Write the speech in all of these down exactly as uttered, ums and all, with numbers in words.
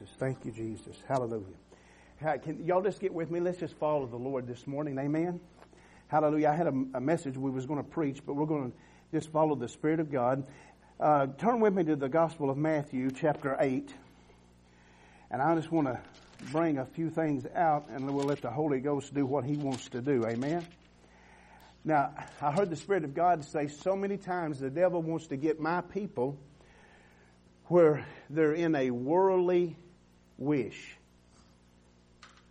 Jesus. Thank you, Jesus. Hallelujah. Can y'all just get with me? Let's just follow the Lord this morning. Amen. Hallelujah. I had a, a message we was going to preach, but we're going to just follow the Spirit of God. Uh, turn with me to the Gospel of Matthew, chapter eight. And I just want to bring a few things out, and we'll let the Holy Ghost do what He wants to do. Amen. Now, I heard the Spirit of God say so many times, the devil wants to get my people where they're in a worldly wish.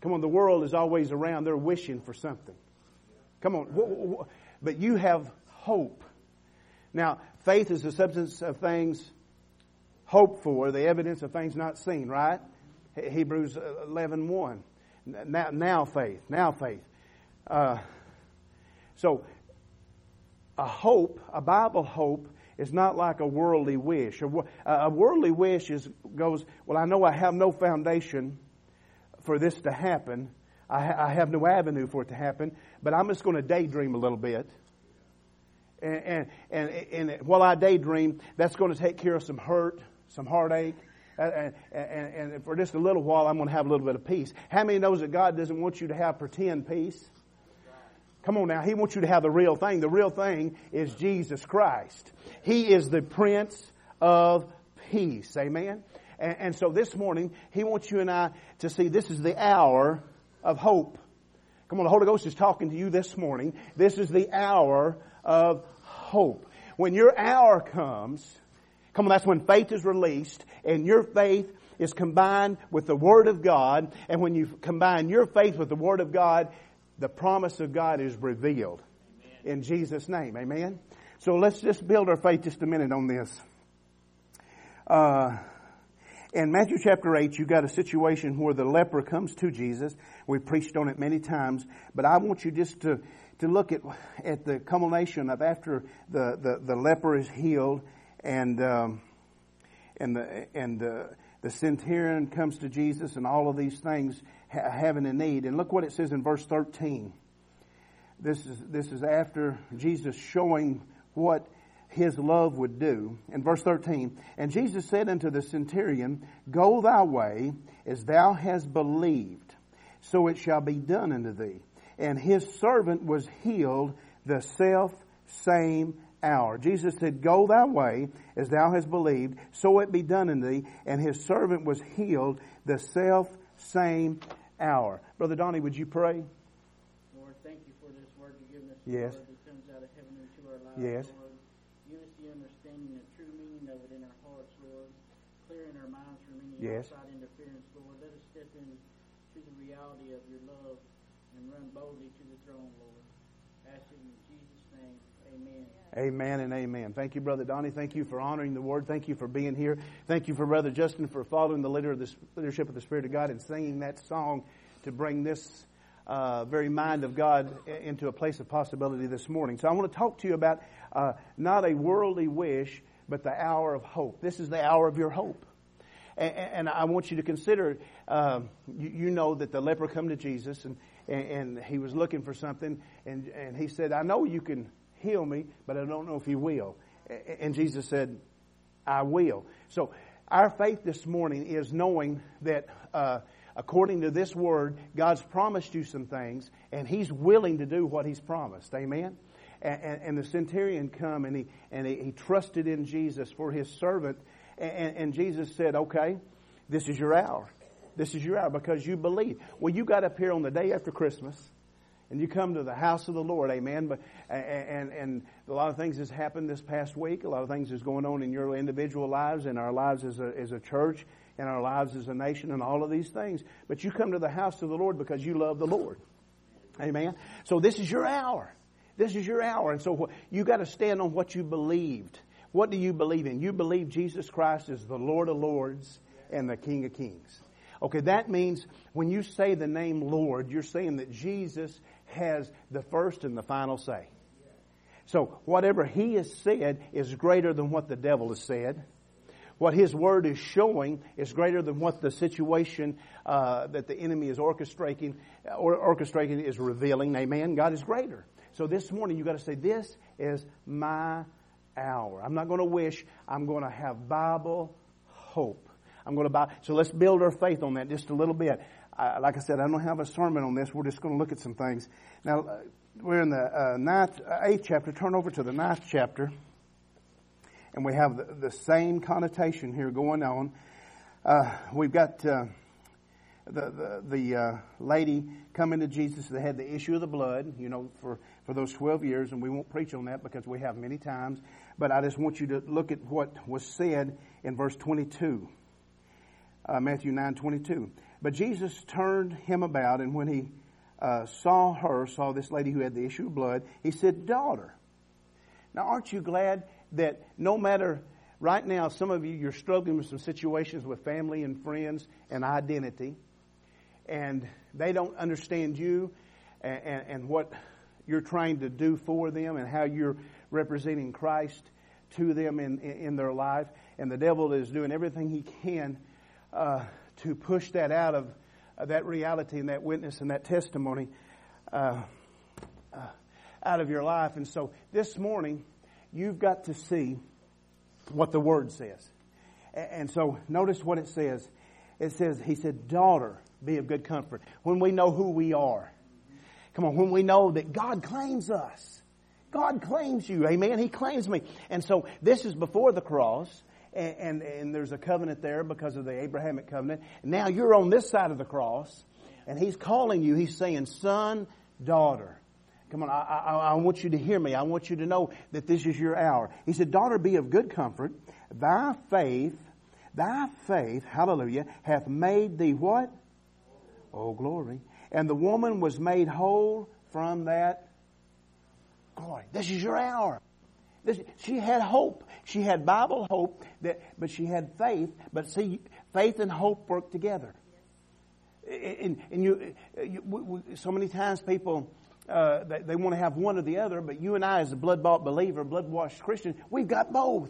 Come on, the world is always around. They're wishing for something. Come on. But you have hope. Now, faith is the substance of things hoped for, the evidence of things not seen, right? Hebrews eleven one. Now, now faith. Now faith. Uh, so, a hope, a Bible hope, is not like a worldly wish. A, a worldly wish is goes, well, I know I have no foundation for this to happen. I, ha- I have no avenue for it to happen, but I'm just going to daydream a little bit. And, and, and, and while I daydream, that's going to take care of some hurt, some heartache. And, and, and for just a little while, I'm going to have a little bit of peace. How many knows that God doesn't want you to have pretend peace? Come on now. He wants you to have the real thing. The real thing is Jesus Christ. He is the Prince of Peace. Amen? And, and so this morning, He wants you and I to see this is the hour of hope. Come on, the Holy Ghost is talking to you this morning. This is the hour of hope. When your hour comes, come on, that's when faith is released, and your faith is combined with the Word of God. And when you combine your faith with the Word of God, the promise of God is revealed. Amen. In Jesus' name. Amen. So let's just build our faith just a minute on this. Uh, in Matthew chapter eight, you've got a situation where the leper comes to Jesus. We've preached on it many times, but I want you just to, to look at, at the culmination of after the, the, the leper is healed and, um, and the, and the, the centurion comes to Jesus and all of these things having a need. And look what it says in verse thirteen. This is this is after Jesus showing what His love would do. In verse thirteen, and Jesus said unto the centurion, go thy way, as thou hast believed, so it shall be done unto thee. And his servant was healed the self same hour. Jesus said, go thy way, as thou hast believed, so it be done unto thee. And his servant was healed the self same hour. Brother Donnie, would you pray? Lord, thank you for this word you give us. Yes. Lord, that comes out of heaven into our lives. Yes. Lord, give us the understanding, the true meaning of it in our hearts, Lord. Clearing our minds from any yes. outside interference, Lord. Let us step into the reality of your love and run boldly to the throne, Lord. Ask it in Jesus' name. Amen. Amen and amen. Thank you, Brother Donnie. Thank you for honoring the Word. Thank you for being here. Thank you for Brother Justin for following the leadership of the Spirit of God and singing that song to bring this uh, very mind of God into a place of possibility this morning. So I want to talk to you about uh, not a worldly wish, but the hour of hope. This is the hour of your hope. And, and I want you to consider, uh, you, you know that the leper come to Jesus and, and, and he was looking for something. And, and he said, I know you can heal me, but I don't know if you will. And Jesus said, I will. So our faith this morning is knowing that uh, according to this word, God's promised you some things, and He's willing to do what He's promised. Amen? And, and, and the centurion come, and he and he, he trusted in Jesus for his servant. And, and Jesus said, okay, this is your hour. This is your hour because you believe. Well, you got up here on the day after Christmas, and you come to the house of the Lord, amen. But and and a lot of things has happened this past week. A lot of things is going on in your individual lives, in our lives as a as a church, in our lives as a nation, and all of these things. But you come to the house of the Lord because you love the Lord, amen. So this is your hour. This is your hour, and so you got to stand on what you believed. What do you believe in? You believe Jesus Christ is the Lord of Lords and the King of Kings. Okay, that means when you say the name Lord, you're saying that Jesus has the first and the final say. So whatever He has said is greater than what the devil has said. What His Word is showing is greater than what the situation uh, that the enemy is orchestrating, or orchestrating is revealing. Amen. God is greater. So this morning you got to say, this is my hour. I'm not going to wish. I'm going to have Bible hope. I'm going to buy. So let's build our faith on that just a little bit. I, like I said, I don't have a sermon on this. We're just going to look at some things. Now, uh, we're in the uh, ninth, uh, eighth chapter. Turn over to the ninth chapter. And we have the, the same connotation here going on. Uh, we've got uh, the the, the uh, lady coming to Jesus that had the issue of the blood, you know, for, for those twelve years. And we won't preach on that because we have many times. But I just want you to look at what was said in verse twenty-two, uh, Matthew nine twenty two. But Jesus turned him about, and when he uh, saw her, saw this lady who had the issue of blood, he said, "Daughter." Now, aren't you glad that no matter, right now, some of you, you're struggling with some situations with family and friends and identity, and they don't understand you and, and, and what you're trying to do for them and how you're representing Christ to them in, in, in their life. And the devil is doing everything he can uh, to push that out of uh, that reality and that witness and that testimony uh, uh, out of your life. And so this morning, you've got to see what the Word says. And so notice what it says. It says, he said, "Daughter, be of good comfort." When we know who we are. Come on, when we know that God claims us. God claims you. Amen. He claims me. And so this is before the cross. And, and, and there's a covenant there because of the Abrahamic covenant. Now you're on this side of the cross. And he's calling you. He's saying, "Son, daughter." Come on, I, I, I want you to hear me. I want you to know that this is your hour. He said, "Daughter, be of good comfort. Thy faith, thy faith, hallelujah, hath made thee what? Oh, glory. And the woman was made whole from that glory." This is your hour. This, she had hope. She had Bible hope, that, but she had faith. But see, faith and hope work together. And, and you, you, so many times people... Uh, they, they want to have one or the other, but you and I, as a blood-bought believer, blood-washed Christian, we've got both.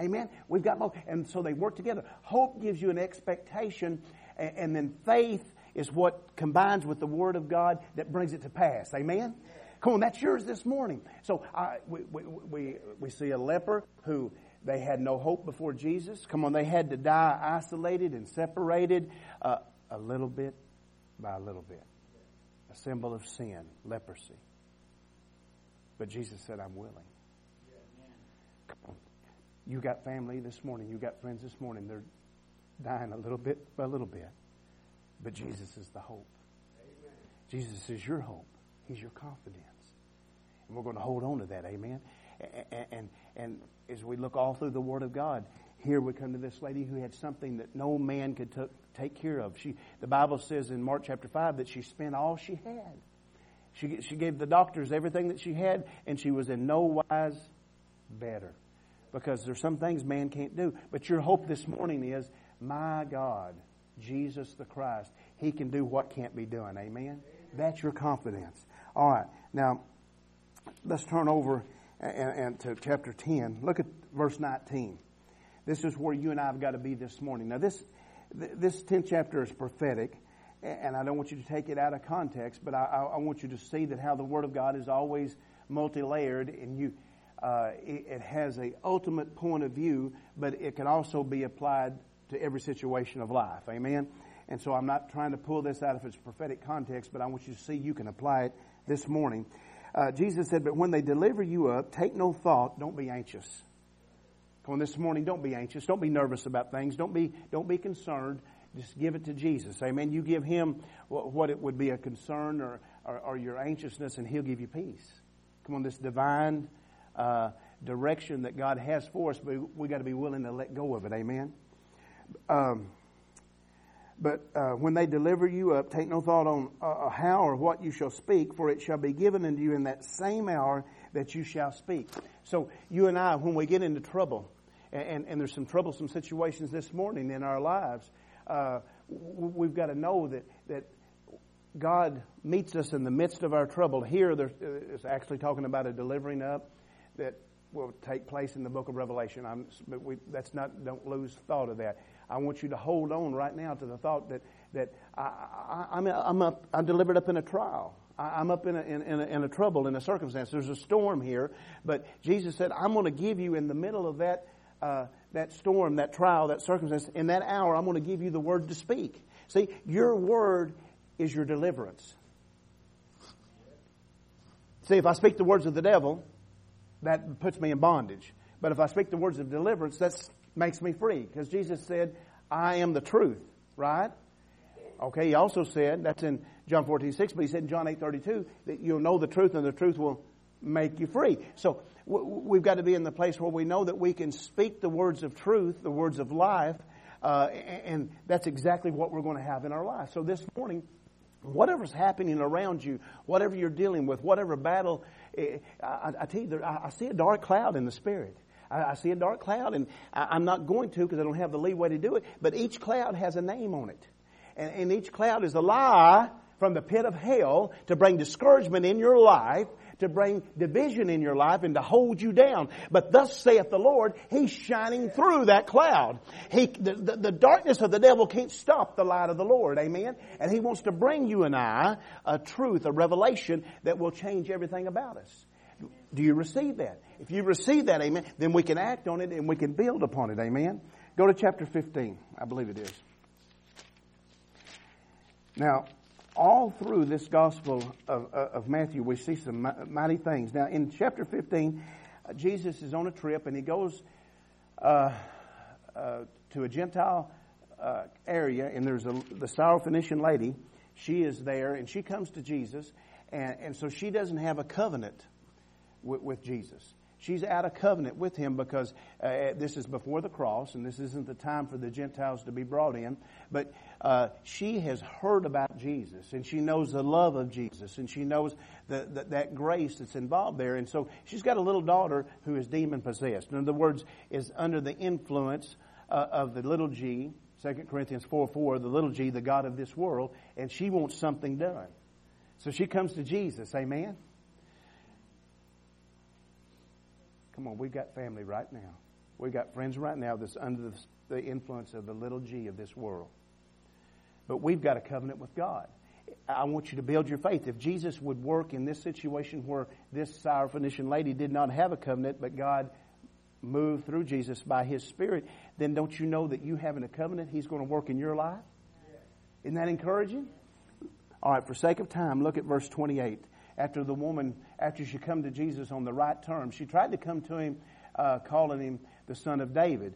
Amen? We've got both. And so they work together. Hope gives you an expectation, and, and then faith is what combines with the Word of God that brings it to pass. Amen? Come on, that's yours this morning. So I, we, we, we, we see a leper who... they had no hope before Jesus. Come on, they had to die isolated and separated uh, a little bit by a little bit. Symbol of sin, leprosy. But Jesus said, "I'm willing." Come on. You got family this morning. You got friends this morning. They're dying a little bit by a little bit. But Jesus is the hope. Amen. Jesus is your hope. He's your confidence. And we're going to hold on to that. Amen. And, and, and as we look all through the Word of God, here we come to this lady who had something that no man could t- take care of. She, the Bible says in Mark chapter five that she spent all she had. She, she gave the doctors everything that she had, and she was in no wise better. Because there's some things man can't do. But your hope this morning is, my God, Jesus the Christ, He can do what can't be done. Amen? Amen. That's your confidence. All right. Now, let's turn over and, and to chapter ten. Look at verse nineteen. This is where you and I have got to be this morning. Now, this this tenth chapter is prophetic, and I don't want you to take it out of context, but I, I want you to see that how the Word of God is always multi-layered, and you uh, it, it has a ultimate point of view, but it can also be applied to every situation of life. Amen? And so I'm not trying to pull this out of its prophetic context, but I want you to see you can apply it this morning. Uh, Jesus said, "But when they deliver you up, take no thought, don't be anxious." Come on, this morning, don't be anxious. Don't be nervous about things. Don't be don't be concerned. Just give it to Jesus. Amen. You give Him what it would be a concern or, or, or your anxiousness, and He'll give you peace. Come on, this divine uh, direction that God has for us, but we've got to be willing to let go of it. Amen. Um, but uh, when they deliver you up, take no thought on uh, how or what you shall speak, for it shall be given unto you in that same hour that you shall speak. So you and I, when we get into trouble, And, and there's some troublesome situations this morning in our lives. Uh, we've got to know that, that God meets us in the midst of our trouble. Here, it's actually talking about a delivering up that will take place in the book of Revelation. I'm, but we, that's not. Don't lose thought of that. I want you to hold on right now to the thought that that I, I, I'm I'm up, I'm delivered up in a trial. I'm up in a, in, in, a, in a trouble, in a circumstance. There's a storm here, but Jesus said, "I'm going to give you in the middle of that." Uh, uh, that storm, that trial, that circumstance, in that hour, I'm going to give you the word to speak. See, your word is your deliverance. See, if I speak the words of the devil, that puts me in bondage. But if I speak the words of deliverance, that makes me free. Because Jesus said, I am the truth, right? Okay, he also said, that's in John fourteen six, but he said in John eight thirty-two, that you'll know the truth and the truth will make you free. So we've got to be in the place where we know that we can speak the words of truth, the words of life, uh, and that's exactly what we're going to have in our life. So this morning, whatever's happening around you, whatever you're dealing with, whatever battle, I, I, I tell you, I, I see a dark cloud in the Spirit. I, I see a dark cloud, and I, I'm not going to because I don't have the leeway to do it, but each cloud has a name on it. And, and each cloud is a lie from the pit of hell to bring discouragement in your life, to bring division in your life, and to hold you down. But thus saith the Lord, He's shining through that cloud. He, the, the, the darkness of the devil can't stop the light of the Lord, amen? And He wants to bring you and I a truth, a revelation that will change everything about us. Do you receive that? If you receive that, amen, then we can act on it and we can build upon it, amen? Go to chapter fifteen, I believe it is. Now, all through this gospel of, of Matthew, we see some mighty things. Now, in chapter fifteen, Jesus is on a trip, and he goes uh, uh, to a Gentile uh, area, and there's a, the Syrophoenician lady. She is there, and she comes to Jesus, and, and so she doesn't have a covenant with, with Jesus. She's out of covenant with him because uh, this is before the cross, and this isn't the time for the Gentiles to be brought in. But uh, she has heard about Jesus, and she knows the love of Jesus, and she knows the, the, that grace that's involved there. And so she's got a little daughter who is demon-possessed. In other words, is under the influence uh, of the little g, Second Corinthians four four, the little g, the god of this world, and she wants something done. So she comes to Jesus, amen? Come on, we've got family right now. We've got friends right now that's under the, the influence of the little g of this world. But we've got a covenant with God. I want you to build your faith. If Jesus would work in this situation where this Syrophoenician lady did not have a covenant, but God moved through Jesus by His Spirit, then don't you know that you having a covenant, He's going to work in your life? Isn't that encouraging? All right, for sake of time, look at verse twenty-eight. After the woman, after she come to Jesus on the right terms, she tried to come to him, uh, calling him the Son of David.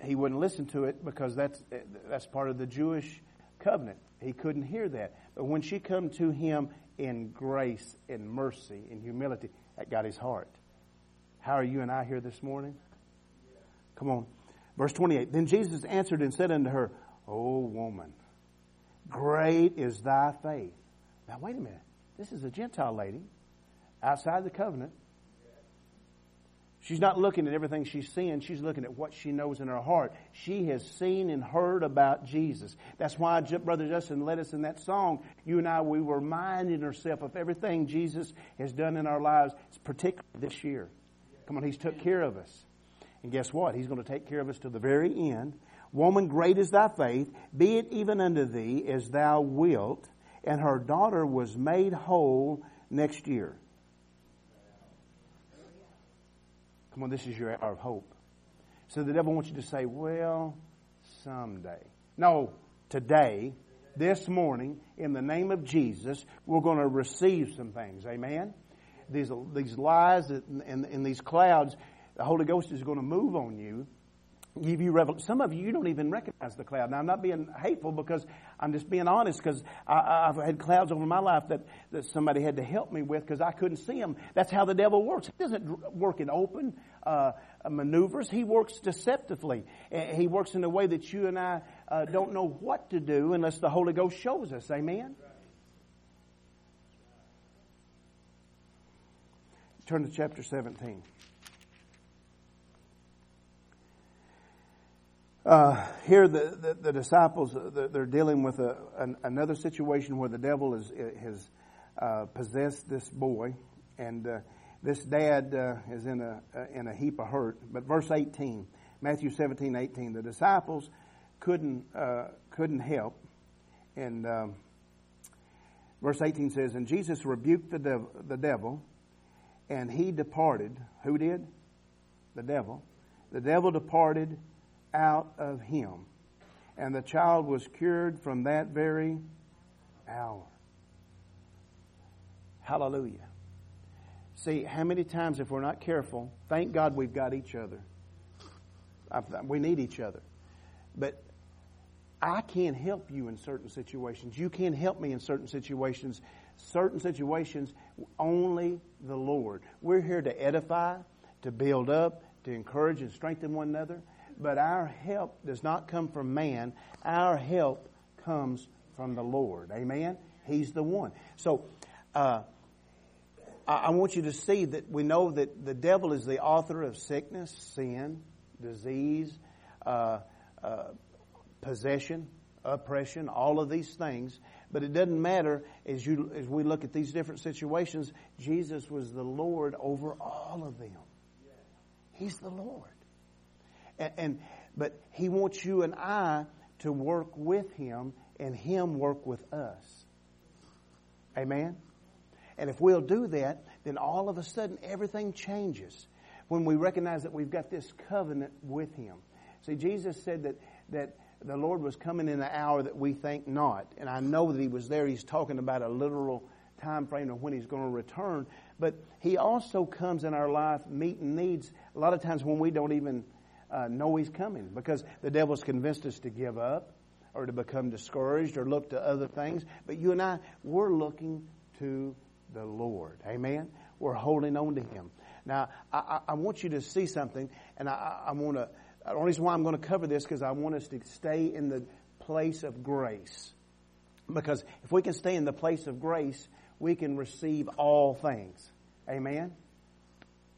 He wouldn't listen to it because that's that's part of the Jewish covenant. He couldn't hear that. But when she come to him in grace and mercy and humility, that got his heart. How are you and I here this morning? Come on. Verse twenty-eight. Then Jesus answered and said unto her, O woman, great is thy faith. Now, wait a minute. This is a Gentile lady outside the covenant. She's not looking at everything she's seeing. She's looking at what she knows in her heart. She has seen and heard about Jesus. That's why Brother Justin led us in that song. You and I, we were reminding ourselves of everything Jesus has done in our lives, particularly this year. Come on, He's took care of us. And guess what? He's going to take care of us to the very end. Woman, great is thy faith. Be it even unto thee as thou wilt. And her daughter was made whole next year. Come on, this is your hour of hope. So the devil wants you to say, well, someday. No, today, this morning, in the name of Jesus, we're going to receive some things. Amen? These, these lies and, and these clouds, the Holy Ghost is going to move on you. Give you revel- Some of you, you don't even recognize the cloud. Now, I'm not being hateful because I'm just being honest because I've had clouds over my life that, that somebody had to help me with because I couldn't see them. That's how the devil works. He doesn't work in open uh, maneuvers. He works deceptively. He works in a way that you and I uh, don't know what to do unless the Holy Ghost shows us. Amen? Turn to chapter seventeen. Uh, here the, the, the disciples, they're dealing with a, an, another situation where the devil is, has uh, possessed this boy. And uh, this dad uh, is in a, in a heap of hurt. But verse eighteen, Matthew seventeen eighteen, the disciples couldn't, uh, couldn't help. And um, verse eighteen says, And Jesus rebuked the, dev- the devil, and he departed. Who did? The devil. the devil departed out of him, and the child was cured from that very hour. Hallelujah. See, how many times, if we're not careful, thank God we've got each other. We need each other. But I can't help you in certain situations. You can't help me in certain situations. Certain situations, only the Lord. We're here to edify, to build up, to encourage and strengthen one another. But our help does not come from man. Our help comes from the Lord. Amen? He's the one. So uh, I, I want you to see that we know that the devil is the author of sickness, sin, disease, uh, uh, possession, oppression, all of these things. But it doesn't matter. As you as we look at these different situations, Jesus was the Lord over all of them. He's the Lord. And, and but He wants you and I to work with Him, and Him work with us. Amen? And if we'll do that, then all of a sudden everything changes when we recognize that we've got this covenant with Him. See, Jesus said that that the Lord was coming in the hour that we think not. And I know that He was there. He's talking about a literal time frame of when He's going to return. But He also comes in our life meeting needs a lot of times when we don't even uh, know He's coming, because the devil's convinced us to give up or to become discouraged or look to other things. But you and I, we're looking to the Lord. Amen? We're holding on to Him. Now, I, I want you to see something, and I, I want to... The only reason why I'm going to cover this is because I want us to stay in the place of grace. Because if we can stay in the place of grace, we can receive all things. Amen?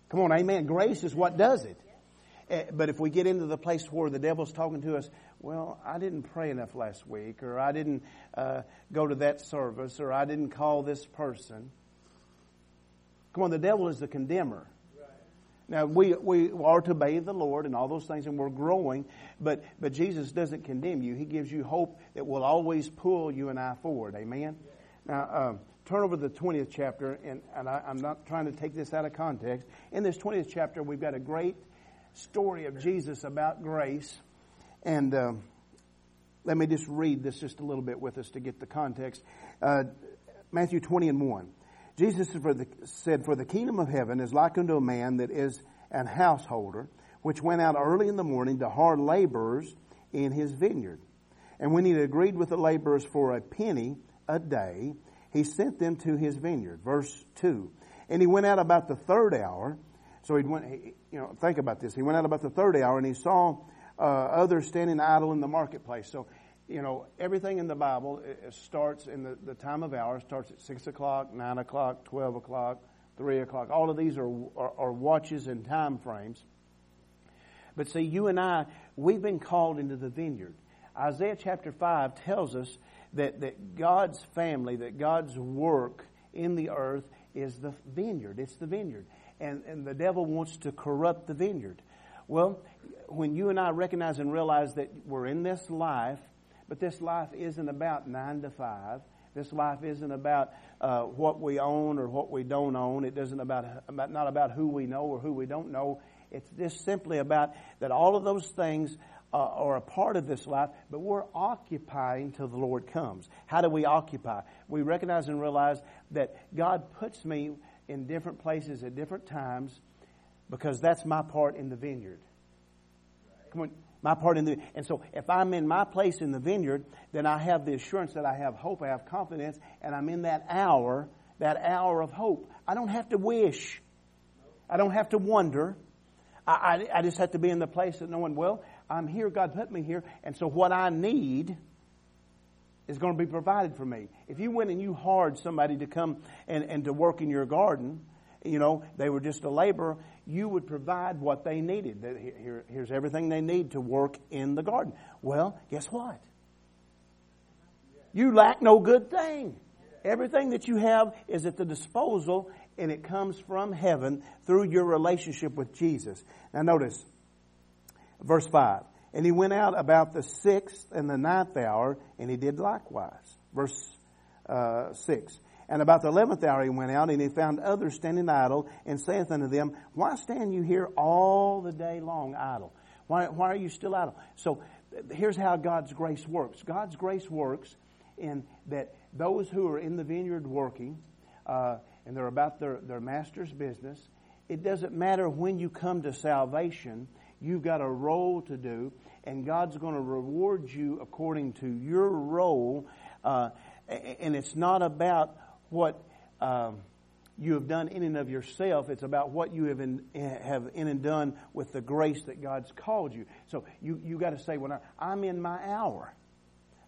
Come on, amen. Grace is what does it. But if we get into the place where the devil's talking to us, well, I didn't pray enough last week, or I didn't uh, go to that service, or I didn't call this person. Come on, the devil is the condemner. Now, we, we are to obey the Lord and all those things, and we're growing, but, but Jesus doesn't condemn you. He gives you hope that will always pull you and I forward. Amen? Yeah. Now, um, turn over to the twentieth chapter, and, and I, I'm not trying to take this out of context. In this twentieth chapter, we've got a great story of Jesus about grace, and um, let me just read this just a little bit with us to get the context. Uh, Matthew twenty and one. Jesus said, "For the kingdom of heaven is like unto a man that is an householder, which went out early in the morning to hire laborers in his vineyard. And when he had agreed with the laborers for a penny a day, he sent them to his vineyard." Verse two. "And he went out about the third hour." So he went, you know, think about this. He went out about the third hour, and he saw uh, others standing idle in the marketplace. So, you know, everything in the Bible starts in the, the time of hour. It starts at six o'clock, nine o'clock, twelve o'clock, three o'clock. All of these are, are, are watches and time frames. But see, you and I, we've been called into the vineyard. Isaiah chapter five tells us that, that God's family, that God's work in the earth is the vineyard. It's the vineyard. And, and the devil wants to corrupt the vineyard. Well, when you and I recognize and realize that we're in this life, but this life isn't about nine to five. This life isn't about uh, what we own or what we don't own. It doesn't about, about not about who we know or who we don't know. It's just simply about that all of those things uh, are a part of this life, but we're occupying till the Lord comes. How do we occupy? We recognize and realize that God puts me in different places at different times because that's my part in the vineyard. Come on. My part in the, and so if I'm in my place in the vineyard, then I have the assurance that I have hope, I have confidence, and I'm in that hour, that hour of hope. I don't have to wish. I don't have to wonder. I, I, I just have to be in the place of knowing, well, I'm here, God put me here, and so what I need is going to be provided for me. If you went and you hired somebody to come and, and to work in your garden, you know, they were just a laborer, you would provide what they needed. Here, here's everything they need to work in the garden. Well, guess what? You lack no good thing. Everything that you have is at the disposal, and it comes from heaven through your relationship with Jesus. Now notice, verse five. "And he went out about the sixth and the ninth hour, and he did likewise." Verse uh, six. And about the eleventh hour he went out, and he found others standing idle, and saith unto them, Why stand you here all the day long idle? Why, why are you still idle? So here's how God's grace works. God's grace works in that those who are in the vineyard working, uh, and they're about their, their master's business, it doesn't matter when you come to salvation, you've got a role to do, and God's going to reward you according to your role, uh, and it's not about what um, you have done in and of yourself. It's about what you have in, have in and done with the grace that God's called you. So you you got to say, well, I'm in my hour.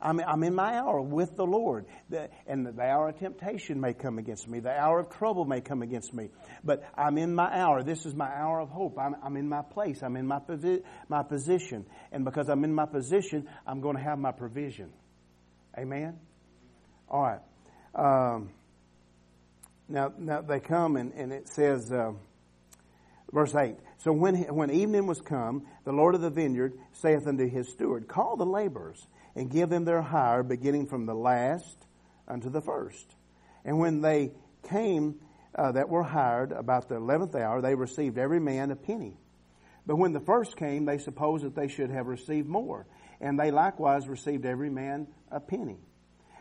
I'm, I'm in my hour with the Lord. The, and the, the hour of temptation may come against me. The hour of trouble may come against me. But I'm in my hour. This is my hour of hope. I'm, I'm in my place. I'm in my, posi- my position. And because I'm in my position, I'm going to have my provision. Amen? All right. Um, now, now they come, and, and it says, uh, verse eight, So when, when evening was come, the Lord of the vineyard saith unto his steward, Call the laborers, and give them their hire, beginning from the last unto the first. And when they came uh, that were hired about the eleventh hour, they received every man a penny. But when the first came, they supposed that they should have received more. And they likewise received every man a penny.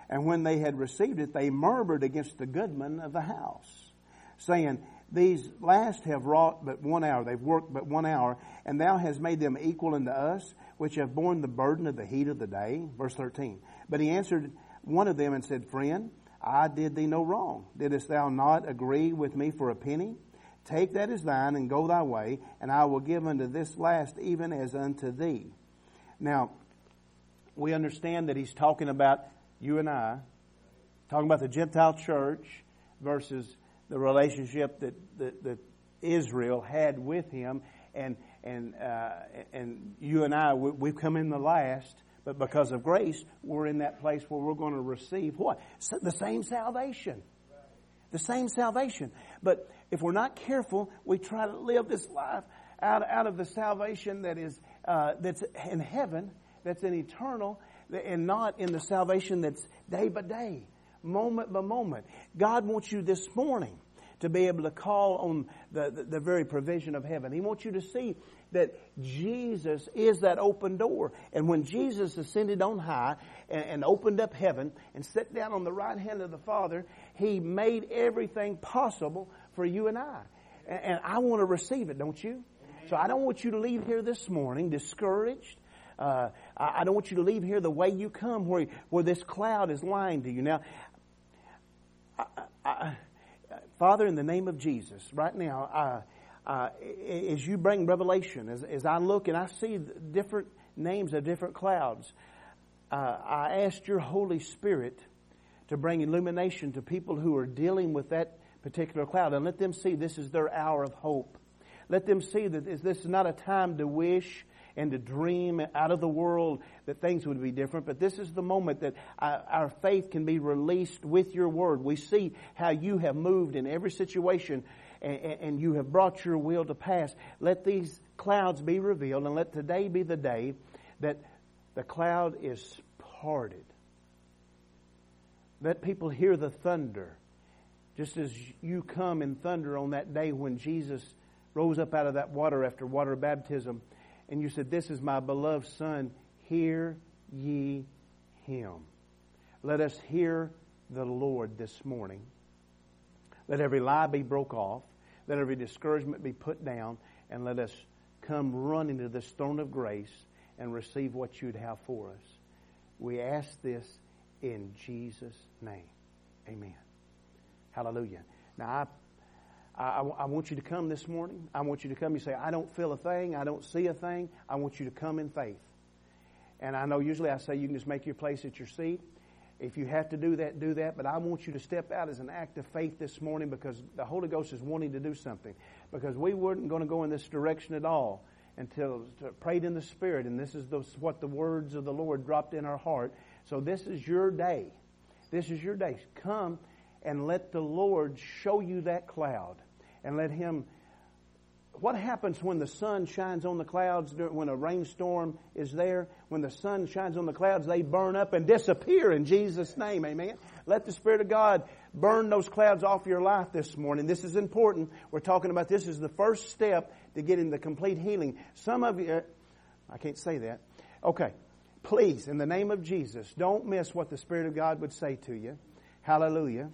And when they had received it, they murmured against the goodman of the house, saying, These last have wrought but one hour, they've worked but one hour, and thou hast made them equal unto us, which have borne the burden of the heat of the day. Verse thirteen. But he answered one of them and said, Friend, I did thee no wrong. Didst thou not agree with me for a penny? Take that as thine, and go thy way, and I will give unto this last even as unto thee. Now, we understand that he's talking about you and I, talking about the Gentile church versus the relationship that, that, that Israel had with him, and and uh, and you and I, we, we've come in the last, but because of grace, we're in that place where we're going to receive what? The same salvation. The same salvation. But if we're not careful, we try to live this life out, out of the salvation that is uh, that's in heaven, that's in eternal, and not in the salvation that's day by day, moment by moment. God wants you this morning to be able to call on the, the, the very provision of heaven. He wants you to see that Jesus is that open door. And when Jesus ascended on high and, and opened up heaven and sat down on the right hand of the Father, He made everything possible for you and I. And, and I want to receive it, don't you? So I don't want you to leave here this morning discouraged. Uh, I, I don't want you to leave here the way you come, where, where this cloud is lying to you. Now, I, I, I Father, in the name of Jesus, right now, uh, uh, as you bring revelation, as, as I look and I see different names of different clouds, uh, I ask your Holy Spirit to bring illumination to people who are dealing with that particular cloud, and let them see this is their hour of hope. Let them see that this is not a time to wish and to dream out of the world that things would be different. But this is the moment that our faith can be released with your word. We see how you have moved in every situation, and you have brought your will to pass. Let these clouds be revealed, and let today be the day that the cloud is parted. Let people hear the thunder, just as you come in thunder on that day when Jesus rose up out of that water after water baptism. And you said, This is my beloved Son, hear ye him. Let us hear the Lord this morning. Let every lie be broke off. Let every discouragement be put down. And let us come running to this throne of grace and receive what you'd have for us. We ask this in Jesus' name. Amen. Hallelujah. Now, I I, I want you to come this morning. I want you to come. You say, I don't feel a thing. I don't see a thing. I want you to come in faith. And I know usually I say you can just make your place at your seat. If you have to do that, do that. But I want you to step out as an act of faith this morning, because the Holy Ghost is wanting to do something. Because we weren't going to go in this direction at all until prayed in the Spirit. And this is the, what the words of the Lord dropped in our heart. So this is your day. This is your day. Come and let the Lord show you that cloud. And let Him... What happens when the sun shines on the clouds, when a rainstorm is there? When the sun shines on the clouds, they burn up and disappear in Jesus' name. Amen. Let the Spirit of God Burn those clouds off your life this morning. This is important. We're talking about this is the first step to getting the complete healing. Some of you, I can't say that. Okay, please, in the name of Jesus, don't miss what the Spirit of God would say to you. Hallelujah.